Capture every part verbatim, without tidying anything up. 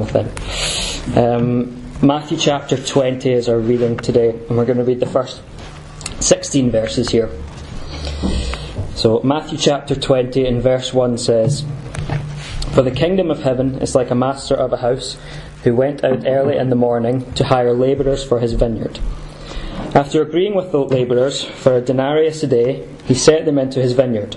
wrong with it. Um, Matthew chapter twenty is our reading today, and we're going to read the first sixteen verses here. So Matthew chapter twenty and verse one says, "For the kingdom of heaven is like a master of a house who went out early in the morning to hire labourers for his vineyard. After agreeing with the labourers for a denarius a day, he set them into his vineyard.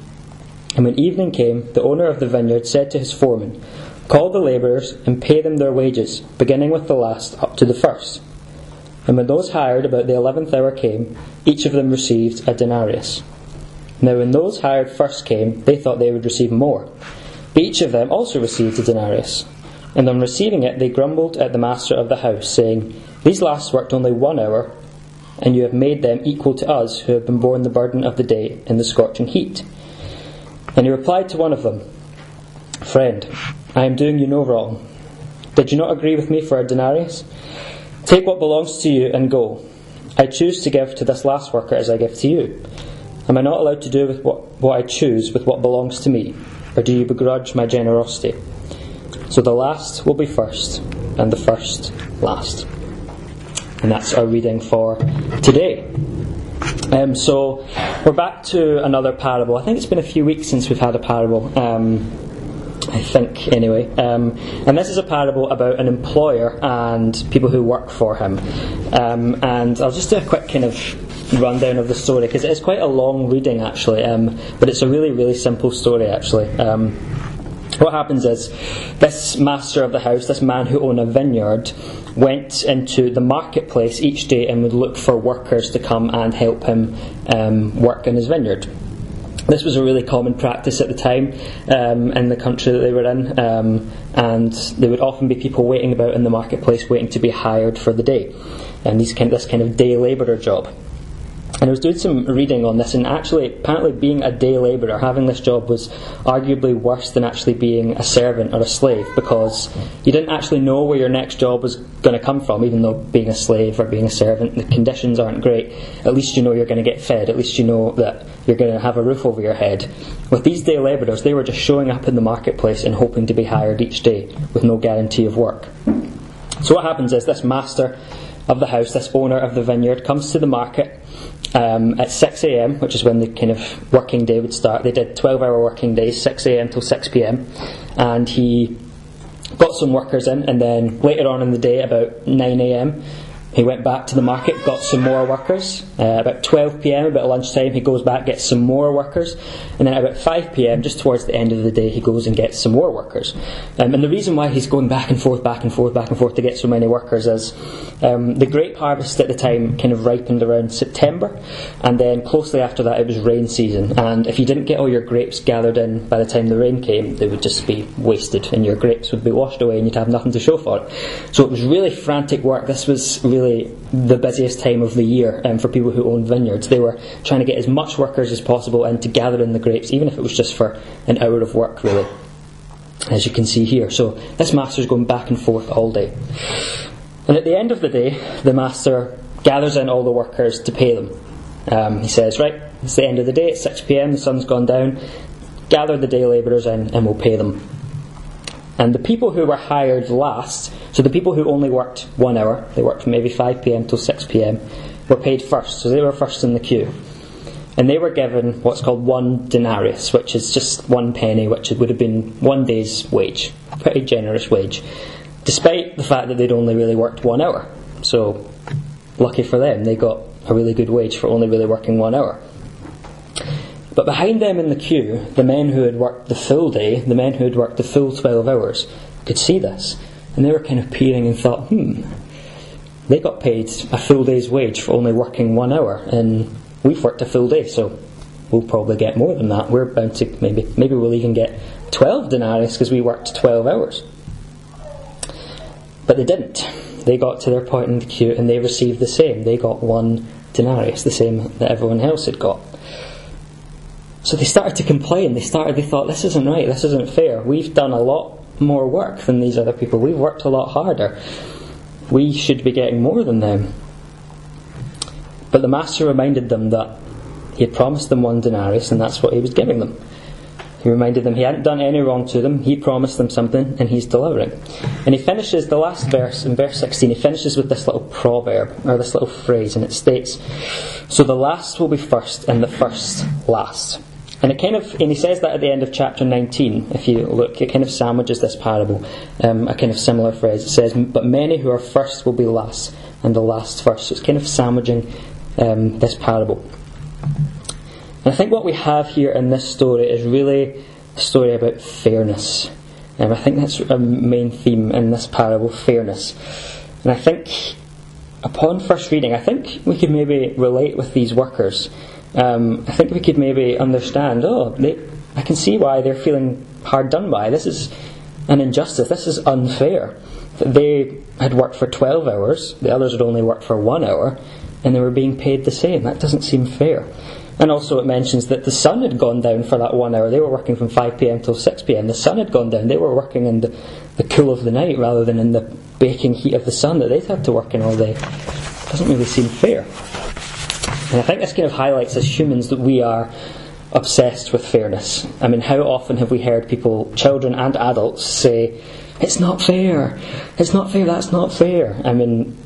And when evening came, the owner of the vineyard said to his foreman, 'Call the labourers and pay them their wages, beginning with the last up to the first.' And when those hired about the eleventh hour came, each of them received a denarius. Now when those hired first came, they thought they would receive more. But each of them also received a denarius. And on receiving it, they grumbled at the master of the house, saying, 'These last worked only one hour, and you have made them equal to us who have been borne the burden of the day in the scorching heat.' And he replied to one of them, 'Friend, I am doing you no wrong. Did you not agree with me for a denarius? Take what belongs to you and go. I choose to give to this last worker as I give to you. Am I not allowed to do with what, what I choose with what belongs to me? Or do you begrudge my generosity?' So the last will be first, and the first last." And that's our reading for today. Um, so we're back to another parable. I think it's been a few weeks since we've had a parable. Um, I think, anyway. Um, and this is a parable about an employer and people who work for him. Um, and I'll just do a quick kind of rundown of the story, because it's quite a long reading actually, um, but it's a really really simple story actually. Um, what happens is this master of the house, this man who owned a vineyard, went into the marketplace each day and would look for workers to come and help him um, work in his vineyard. This was a really common practice at the time um, in the country that they were in, um, and there would often be people waiting about in the marketplace waiting to be hired for the day, and these kind, this kind of day labourer job. And I was doing some reading on this, and actually, apparently being a day labourer, having this job, was arguably worse than actually being a servant or a slave, because you didn't actually know where your next job was going to come from. Even though being a slave or being a servant, the conditions aren't great, at least you know you're going to get fed, at least you know that you're going to have a roof over your head. With these day labourers, they were just showing up in the marketplace and hoping to be hired each day, with no guarantee of work. So what happens is, this master of the house, this owner of the vineyard, comes to the market um, at six a.m, which is when the kind of working day would start. They did twelve hour working days, six a.m. till six p.m, and he got some workers in, and then later on in the day, about nine a.m, he went back to the market, got some more workers. Uh, about twelve p.m, about lunchtime, he goes back, gets some more workers. And then about five p.m, just towards the end of the day, he goes and gets some more workers. Um, and the reason why he's going back and forth, back and forth, back and forth to get so many workers is um, the grape harvest at the time kind of ripened around September. And then closely after that, it was rain season. And if you didn't get all your grapes gathered in by the time the rain came, they would just be wasted, and your grapes would be washed away, and you'd have nothing to show for it. So it was really frantic work. This was really the busiest time of the year um, for people who owned vineyards. They were trying to get as much workers as possible and to gather in the grapes, even if it was just for an hour of work really, as you can see here. So this master's going back and forth all day, and at the end of the day the master gathers in all the workers to pay them. Um, he says, right, it's the end of the day, it's six p.m, the sun's gone down, gather the day labourers in and we'll pay them. And the people who were hired last, so the people who only worked one hour, they worked from maybe five p.m. till six p.m, were paid first, so they were first in the queue. And they were given what's called one denarius, which is just one penny, which would have been one day's wage. A pretty generous wage, despite the fact that they'd only really worked one hour. So, lucky for them, they got a really good wage for only really working one hour. But behind them in the queue, the men who had worked the full day, the men who had worked the full twelve hours, could see this. And they were kind of peering and thought, hmm, they got paid a full day's wage for only working one hour, and we've worked a full day, so we'll probably get more than that. We're bound to, maybe, maybe we'll even get twelve denarii because we worked twelve hours. But they didn't. they got to their point in the queue and they received the same. They got one denarius, the same that everyone else had got. So they started to complain. They started, they thought, this isn't right, this isn't fair. We've done a lot more work than these other people. We've worked a lot harder. We should be getting more than them. But the master reminded them that he had promised them one denarius and that's what he was giving them. He reminded them he hadn't done any wrong to them. He promised them something and he's delivering. And he finishes the last verse, in verse sixteen, he finishes with this little proverb, or this little phrase, and it states, "So the last will be first and the first last." And it kind of, and he says that at the end of chapter nineteen, if you look, it kind of sandwiches this parable, um, a kind of similar phrase. It says, "But many who are first will be last, and the last first." So it's kind of sandwiching um, this parable. And I think what we have here in this story is really a story about fairness. Um, I think that's a main theme in this parable, fairness. And I think, upon first reading, I think we could maybe relate with these workers. Um, I think we could maybe understand, oh, they, I can see why they're feeling hard done by. This is an injustice. This is unfair. They had worked for twelve hours, the others had only worked for one hour, and they were being paid the same. That doesn't seem fair. And also it mentions that the sun had gone down for that one hour. They were working from five p.m. till six p.m. The sun had gone down. They were working in the, the cool of the night rather than in the baking heat of the sun that they'd had to work in all day. It doesn't really seem fair. And I think this kind of highlights as humans that we are obsessed with fairness. I mean, how often have we heard people, children and adults, say, "It's not fair, it's not fair, that's not fair." I mean,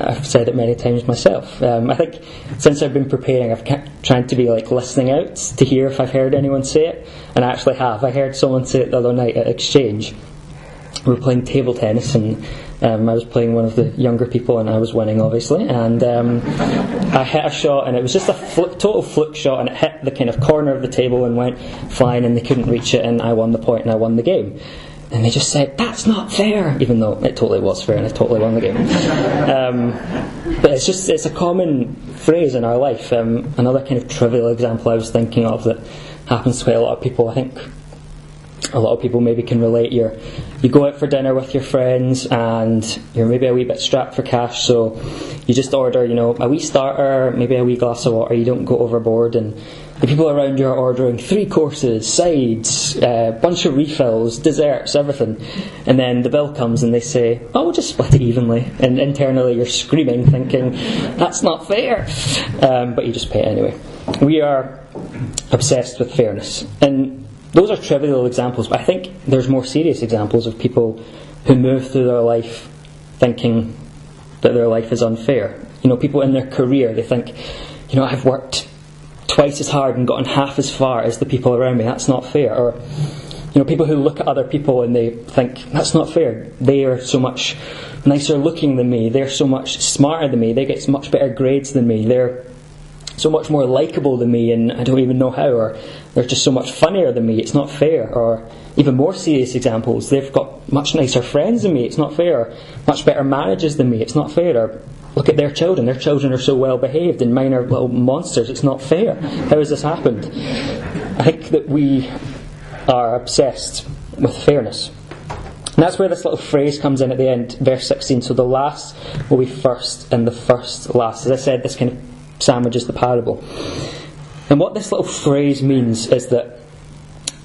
I've said it many times myself. Um, I think since I've been preparing, I've kept trying to be like listening out to hear if I've heard anyone say it, and I actually have. I heard someone say it the other night at Exchange. We were playing table tennis, and um, I was playing one of the younger people, and I was winning, obviously. And um, I hit a shot, and it was just a fl- total fluke shot, and it hit the kind of corner of the table and went flying, and they couldn't reach it, and I won the point, and I won the game. And they just said, "That's not fair," even though it totally was fair and I totally won the game. Um, but it's just, it's a common phrase in our life. Um, another kind of trivial example I was thinking of that happens to quite a lot of people, I think a lot of people maybe can relate. You're, you go out for dinner with your friends and you're maybe a wee bit strapped for cash, so you just order, you know, a wee starter, maybe a wee glass of water. You don't go overboard, and the people around you are ordering three courses, sides, a uh, bunch of refills, desserts, everything. And then the bill comes and they say, "Oh, we'll just split it evenly." And internally you're screaming, thinking, "That's not fair." Um, but you just pay it anyway. We are obsessed with fairness. And those are trivial examples, but I think there's more serious examples of people who move through their life thinking that their life is unfair. You know, people in their career, they think, you know, "I've worked twice as hard and gotten half as far as the people around me. That's not fair." Or, you know, people who look at other people and they think, "That's not fair. They are so much nicer looking than me. They're so much smarter than me. They get much better grades than me. They're so much more likeable than me, and I don't even know how." Or, "They're just so much funnier than me. It's not fair." Or even more serious examples, "They've got much nicer friends than me. It's not fair." Or, "Much better marriages than me. It's not fair." Or, "Look at their children. Their children are so well behaved and mine are little monsters. It's not fair. How has this happened?" I think that we are obsessed with fairness. And that's where this little phrase comes in at the end, verse sixteen. "So the last will be first and the first last." As I said, this kind of sandwiches the parable. And what this little phrase means is that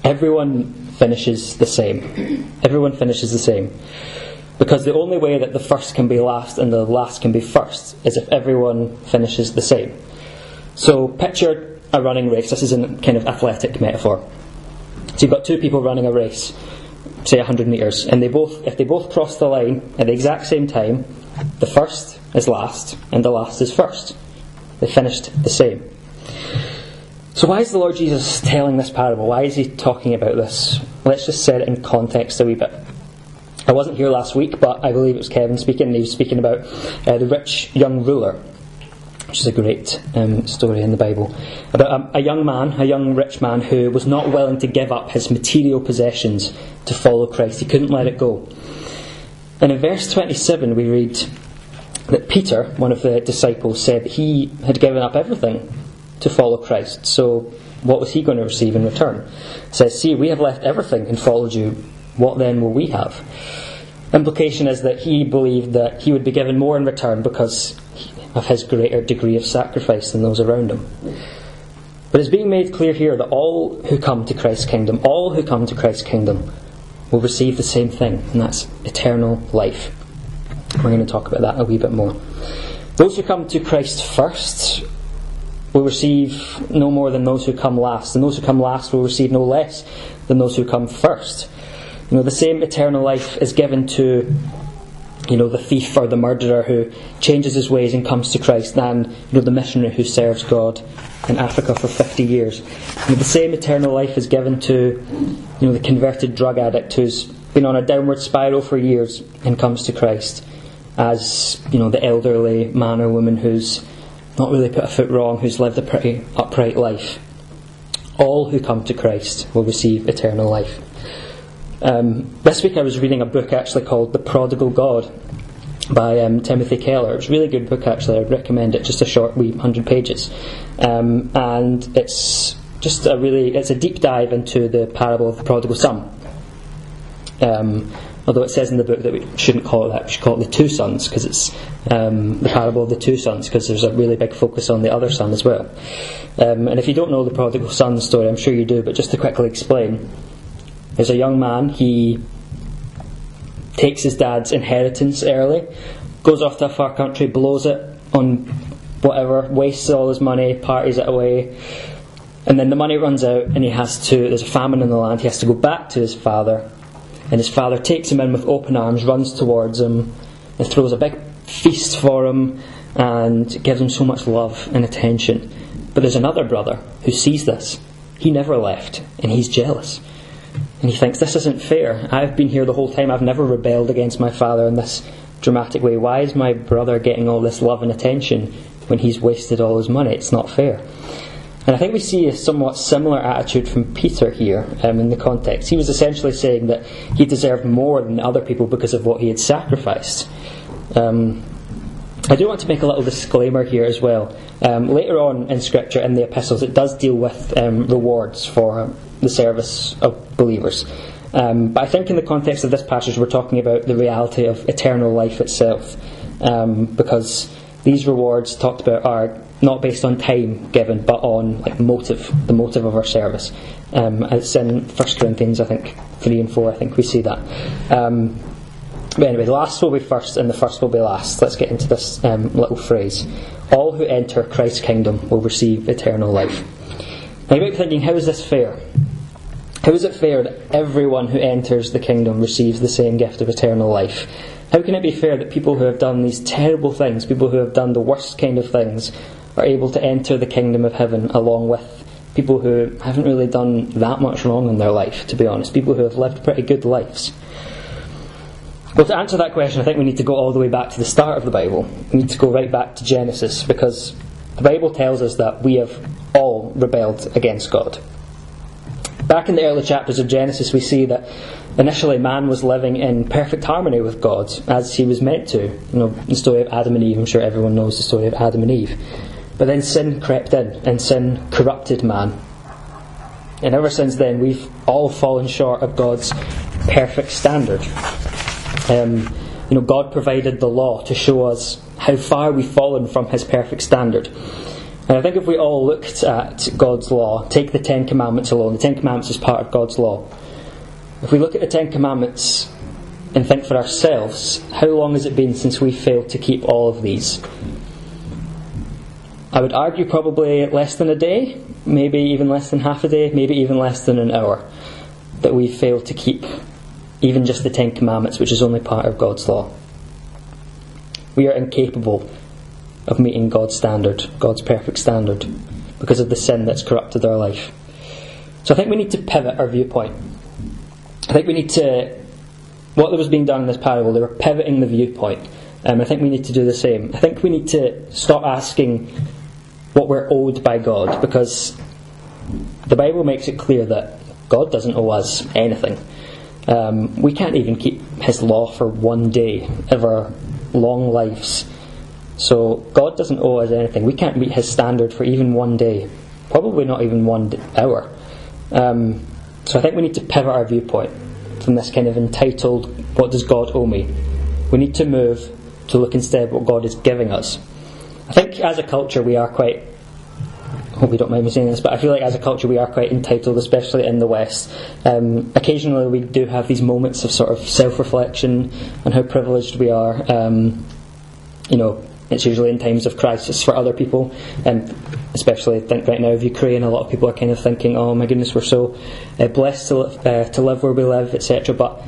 everyone finishes the same. Everyone finishes the same. Because the only way that the first can be last and the last can be first is if everyone finishes the same. So picture a running race. This is a kind of athletic metaphor. So you've got two people running a race, say one hundred metres, and they both, if they both cross the line at the exact same time, the first is last and the last is first. They finished the same. So why is the Lord Jesus telling this parable? Why is he talking about this? Let's just set it in context a wee bit. I wasn't here last week, but I believe it was Kevin speaking, and he was speaking about uh, the rich young ruler, which is a great um, story in the Bible, about um, a young man, a young rich man who was not willing to give up his material possessions to follow Christ. He couldn't let it go. And in verse twenty-seven we read that Peter, one of the disciples, said that he had given up everything to follow Christ. So what was he going to receive in return? It says, "See, we have left everything and followed you. What then will we have?" Implication is that he believed that he would be given more in return because of his greater degree of sacrifice than those around him. But it's being made clear here that all who come to Christ's kingdom, all who come to Christ's kingdom, will receive the same thing, and that's eternal life. We're going to talk about that a wee bit more. Those who come to Christ first will receive no more than those who come last, and those who come last will receive no less than those who come first. You know, the same eternal life is given to, you know, the thief or the murderer who changes his ways and comes to Christ, and, you know, the missionary who serves God in Africa for fifty years. You know, the same eternal life is given to, you know, the converted drug addict who's been on a downward spiral for years and comes to Christ, as, you know, the elderly man or woman who's not really put a foot wrong, who's lived a pretty upright life. All who come to Christ will receive eternal life. Um, this week I was reading a book actually called The Prodigal God by um, Timothy Keller. It's a really good book actually, I'd recommend it, just a short wee one hundred pages. Um, and it's just a really, it's a deep dive into the parable of the prodigal son. Um, although it says in the book that we shouldn't call it that, we should call it the two sons, because it's um, the parable of the two sons, because there's a really big focus on the other son as well. Um, and if you don't know the prodigal son story, I'm sure you do, but just to quickly explain, there's a young man, he takes his dad's inheritance early, goes off to a far country, blows it on whatever, wastes all his money, parties it away, and then the money runs out and he has to, there's a famine in the land, he has to go back to his father, and his father takes him in with open arms, runs towards him and throws a big feast for him and gives him so much love and attention. But there's another brother who sees this. He never left and he's jealous. And he thinks, this isn't fair. I've been here the whole time. I've never rebelled against my father in this dramatic way. Why is my brother getting all this love and attention when he's wasted all his money? It's not fair. And I think we see a somewhat similar attitude from Peter here um, in the context. He was essentially saying that he deserved more than other people because of what he had sacrificed. Um, I do want to make a little disclaimer here as well. Um, later on in Scripture, in the epistles, it does deal with um, rewards for the service of believers. Um, but I think in the context of this passage, we're talking about the reality of eternal life itself, um, because these rewards talked about are not based on time given, but on like motive, the motive of our service. Um, it's in First Corinthians, I think, three and four, I think we see that. Um, but anyway, the last will be first and the first will be last. Let's get into this um, little phrase. All who enter Christ's kingdom will receive eternal life. Now you might be thinking, how is this fair? How is it fair that everyone who enters the kingdom receives the same gift of eternal life? How can it be fair that people who have done these terrible things, people who have done the worst kind of things, are able to enter the kingdom of heaven along with people who haven't really done that much wrong in their life, to be honest, people who have lived pretty good lives? Well, to answer that question, I think we need to go all the way back to the start of the Bible. We need to go right back to Genesis, because the Bible tells us that we have all rebelled against God. Back in the early chapters of Genesis, we see that initially man was living in perfect harmony with God, as he was meant to. You know, the story of Adam and Eve, I'm sure everyone knows the story of Adam and Eve. But then sin crept in, and sin corrupted man. And ever since then, we've all fallen short of God's perfect standard. Um, you know, God provided the law to show us how far we've fallen from his perfect standard. And I think if we all looked at God's law, take the Ten Commandments alone, the Ten Commandments is part of God's law. If we look at the Ten Commandments and think for ourselves, how long has it been since we failed to keep all of these? I would argue probably less than a day, maybe even less than half a day, maybe even less than an hour, that we failed to keep even just the Ten Commandments, which is only part of God's law. We are incapable of meeting God's standard, God's perfect standard, because of the sin that's corrupted our life. So I think we need to pivot our viewpoint. I think we need to, what was being done in this parable, they were pivoting the viewpoint. Um, I think we need to do the same. I think we need to stop asking what we're owed by God, because the Bible makes it clear that God doesn't owe us anything. Um, we can't even keep his law for one day of our long lives. So God doesn't owe us anything. We can't meet his standard for even one day. Probably not even one hour. Um, so I think we need to pivot our viewpoint. from this kind of entitled, what does God owe me? We need to move to look instead what God is giving us. I think as a culture we are quite, I hope you don't mind me saying this, but I feel like as a culture we are quite entitled, especially in the West. Um, occasionally we do have these moments of sort of self-reflection on how privileged we are. Um, you know, it's usually in times of crisis for other people, and um, especially I think right now of Ukraine, a lot of people are kind of thinking, oh my goodness, we're so uh, blessed to, li- uh, to live where we live, et cetera. But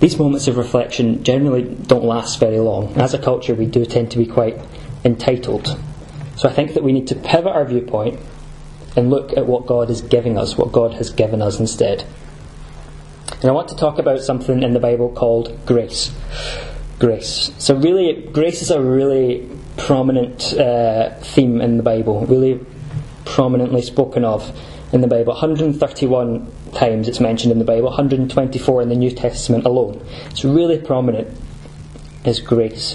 these moments of reflection generally don't last very long. As a culture we do tend to be quite entitled. So I think that we need to pivot our viewpoint and look at what God is giving us, what God has given us instead. And I want to talk about something in the Bible called grace. Grace. So really, grace is a really prominent uh, theme in the Bible, really prominently spoken of in the Bible. one hundred thirty-one times it's mentioned in the Bible, one hundred twenty-four in the New Testament alone. It's really prominent is grace.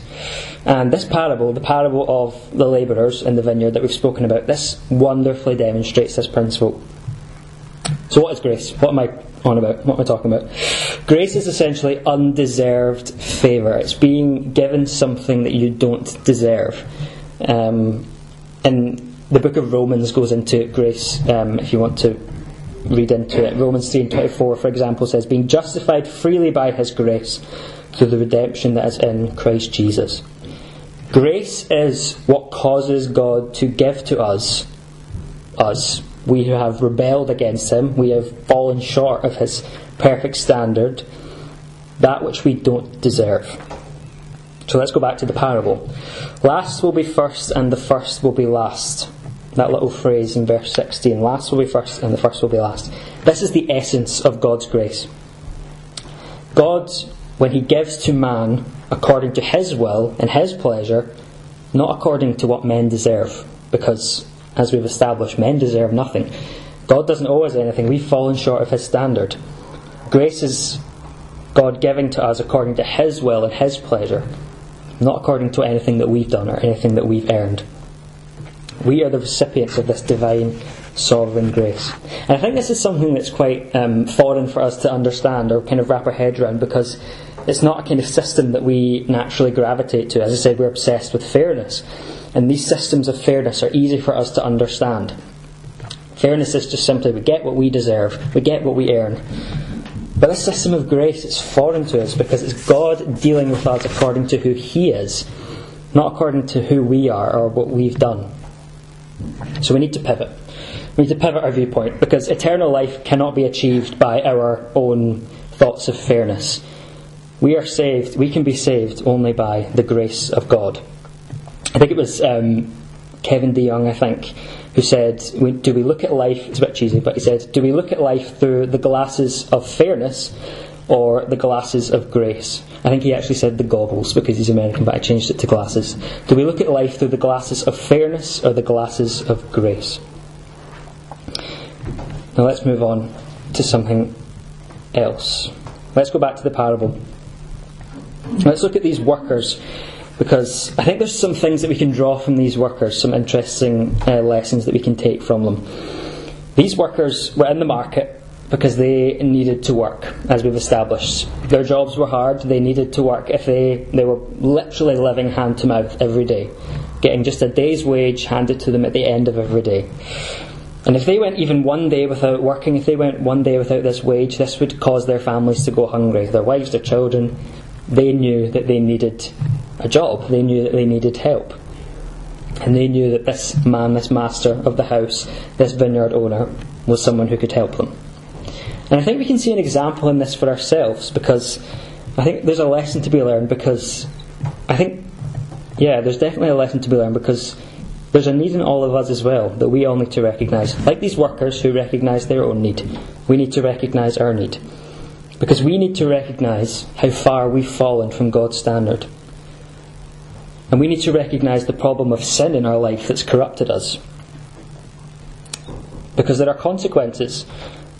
And this parable, the parable of the labourers in the vineyard that we've spoken about, this wonderfully demonstrates this principle. So what is grace? What am I on about? What am I talking about? Grace is essentially undeserved favour. It's being given something that you don't deserve. Um, and the book of Romans goes into grace, um, if you want to read into it. Romans three and twenty-four, for example, says, being justified freely by his grace through the redemption that is in Christ Jesus. Grace is what causes God to give to us, us, we who have rebelled against him, we have fallen short of his perfect standard, that which we don't deserve. So let's go back to the parable. Last will be first and the first will be last. That little phrase in verse sixteen, last will be first and the first will be last. This is the essence of God's grace. God's when he gives to man according to his will and his pleasure, not according to what men deserve, because as we've established, men deserve nothing. God doesn't owe us anything. We've fallen short of his standard. Grace is God giving to us according to his will and his pleasure, not according to anything that we've done or anything that we've earned. We are the recipients of this divine sovereign grace. And I think this is something that's quite um, foreign for us to understand or kind of wrap our head around, because it's not a kind of system that we naturally gravitate to. As I said, we're obsessed with fairness, and these systems of fairness are easy for us to understand. Fairness is just simply we get what we deserve, we get what we earn. But this system of grace is foreign to us because it's God dealing with us according to who he is, not according to who we are or what we've done. So we need to pivot. We need to pivot our viewpoint, because eternal life cannot be achieved by our own thoughts of fairness. We are saved, we can be saved only by the grace of God. I think it was um, Kevin DeYoung, I think, who said, do we look at life, it's a bit cheesy, but he said, do we look at life through the glasses of fairness or the glasses of grace? I think he actually said the goggles because he's American, but I changed it to glasses. Do we look at life through the glasses of fairness or the glasses of grace? Now let's move on to something else. Let's go back to the parable. Let's look at these workers, because I think there's some things that we can draw from these workers, some interesting uh, lessons that we can take from them. These workers were in the market because they needed to work, as we've established. Their jobs were hard, they needed to work. If they, they were literally living hand to mouth every day, getting just a day's wage handed to them at the end of every day. And if they went even one day without working, if they went one day without this wage, this would cause their families to go hungry. Their wives, their children, they knew that they needed a job. They knew that they needed help. And they knew that this man, this master of the house, this vineyard owner, was someone who could help them. And I think we can see an example in this for ourselves, because I think there's a lesson to be learned, because I think, yeah, there's definitely a lesson to be learned, because there's a need in all of us as well that we all need to recognise. Like these workers who recognise their own need, we need to recognise our need. Because we need to recognise how far we've fallen from God's standard. And we need to recognise the problem of sin in our life that's corrupted us. Because there are consequences.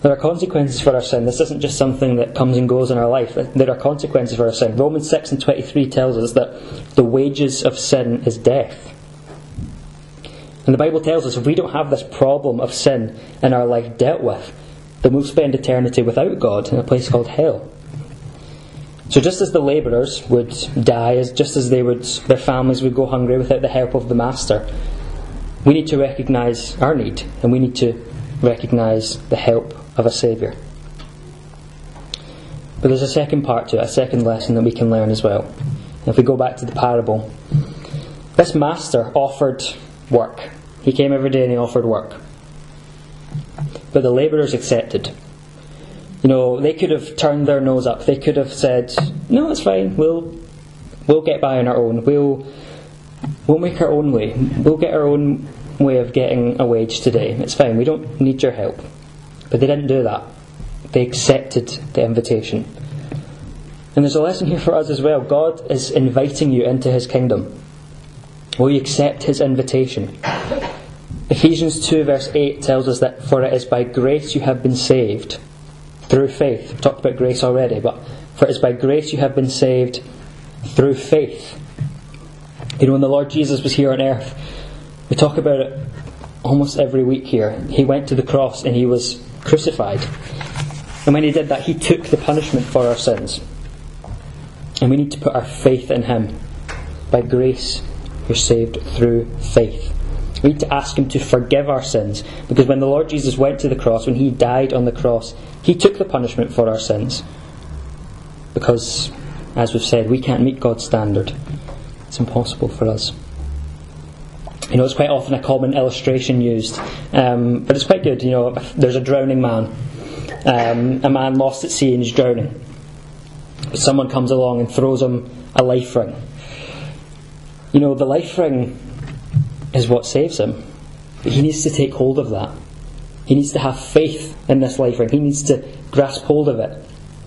There are consequences for our sin. This isn't just something that comes and goes in our life. There are consequences for our sin. Romans six and twenty-three tells us that the wages of sin is death. And the Bible tells us if we don't have this problem of sin in our life dealt with, then we'll spend eternity without God in a place called hell. So just as the labourers would die, as just as they would, their families would go hungry without the help of the master, we need to recognise our need, and we need to recognise the help of a saviour. But there's a second part to it, a second lesson that we can learn as well. And if we go back to the parable, this master offered work. He came every day and he offered work. But the labourers accepted. You know, they could have turned their nose up. They could have said, "No, it's fine. We'll we'll get by on our own. We'll we'll make our own way. We'll get our own way of getting a wage today. It's fine. We don't need your help." But they didn't do that. They accepted the invitation. And there's a lesson here for us as well. God is inviting you into his kingdom. Will you accept his invitation? Ephesians two verse eight tells us that for it is by grace you have been saved through faith. We've talked about grace already, but for it is by grace you have been saved through faith. You know, when the Lord Jesus was here on earth, we talk about it almost every week here. He went to the cross and he was crucified. And when he did that, he took the punishment for our sins. And we need to put our faith in him. By grace, you're saved through faith. We need to ask him to forgive our sins. Because when the Lord Jesus went to the cross, when he died on the cross, he took the punishment for our sins. Because, as we've said, we can't meet God's standard. It's impossible for us. You know, it's quite often a common illustration used. Um, but it's quite good. You know, there's a drowning man. Um, a man lost at sea and he's drowning. Someone comes along and throws him a life ring. You know, the life ring is what saves him, but he needs to take hold of that. He needs to have faith in this life ring. He needs to grasp hold of it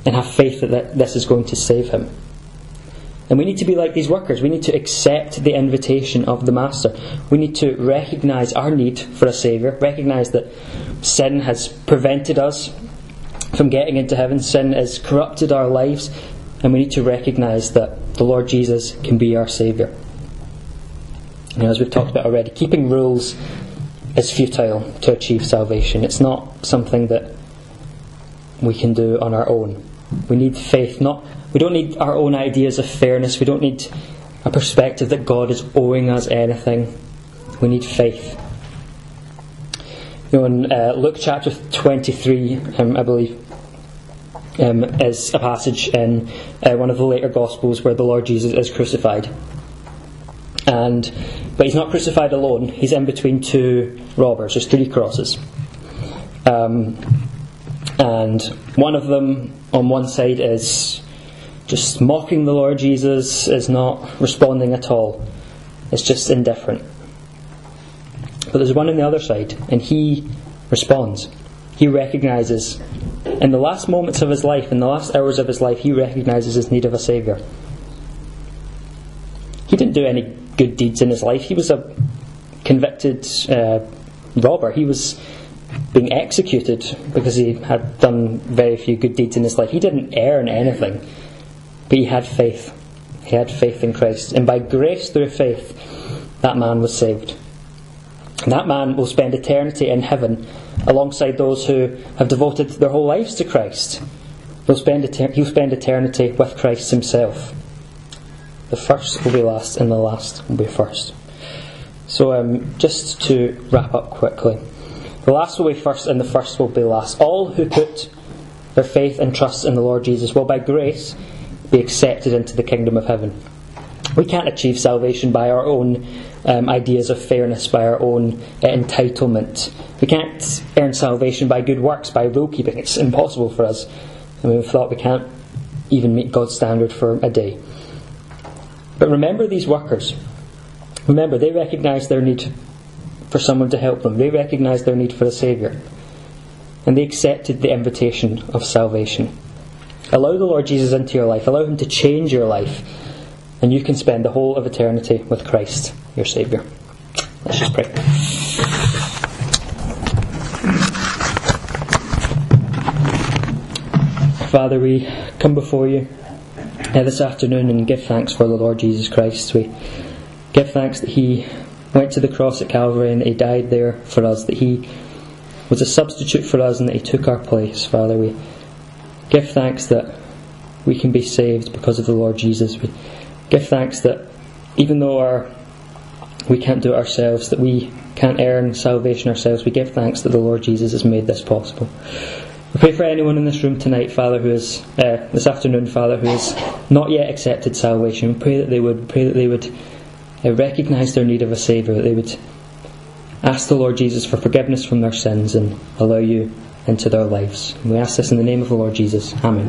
and have faith that this is going to save him. And we need to be like these workers. We need to accept the invitation of the master. We need to recognise our need for a saviour, recognise that sin has prevented us from getting into heaven. Sin has corrupted our lives, and we need to recognise that the Lord Jesus can be our saviour. You know, as we've talked about already, keeping rules is futile to achieve salvation. It's not something that we can do on our own. We need faith. Not we don't need our own ideas of fairness. We don't need a perspective that God is owing us anything. We need faith. You know, in uh, Luke chapter twenty-three, um, I believe, um, is a passage in uh, one of the later Gospels where the Lord Jesus is crucified. And but he's not crucified alone. He's in between two robbers. There's three crosses. Um, and one of them on one side is just mocking the Lord Jesus, is not responding at all. It's just indifferent. But there's one on the other side, and he responds. He recognises, in the last moments of his life, in the last hours of his life, he recognises his need of a saviour. He didn't do any good deeds in his life. He was a convicted uh, robber. He was being executed because he had done very few good deeds in his life. He didn't earn anything, but he had faith. He had faith in Christ. And by grace through faith, that man was saved. And that man will spend eternity in heaven alongside those who have devoted their whole lives to Christ. He'll spend, etern- he'll spend eternity with Christ himself. The first will be last, and the last will be first. So um, just to wrap up quickly. The last will be first, and the first will be last. All who put their faith and trust in the Lord Jesus will by grace be accepted into the kingdom of heaven. We can't achieve salvation by our own um, ideas of fairness, by our own uh, entitlement. We can't earn salvation by good works, by rule keeping. It's impossible for us. I mean, we thought we can't even meet God's standard for a day. But remember these workers. Remember, they recognised their need for someone to help them. They recognised their need for a saviour. And they accepted the invitation of salvation. Allow the Lord Jesus into your life. Allow him to change your life. And you can spend the whole of eternity with Christ, your Saviour. Let's just pray. Father, we come before you uh, this afternoon and give thanks for the Lord Jesus Christ. We give thanks that he went to the cross at Calvary and that he died there for us, that he was a substitute for us and that he took our place. Father, we give thanks that we can be saved because of the Lord Jesus. We give thanks that even though our we can't do it ourselves, that we can't earn salvation ourselves, we give thanks that the Lord Jesus has made this possible. We pray for anyone in this room tonight, Father, who is uh, this afternoon, Father, who has not yet accepted salvation. We pray that they would pray that they would uh, recognise their need of a Saviour, that they would ask the Lord Jesus for forgiveness from their sins and allow you into their lives. And we ask this in the name of the Lord Jesus. Amen.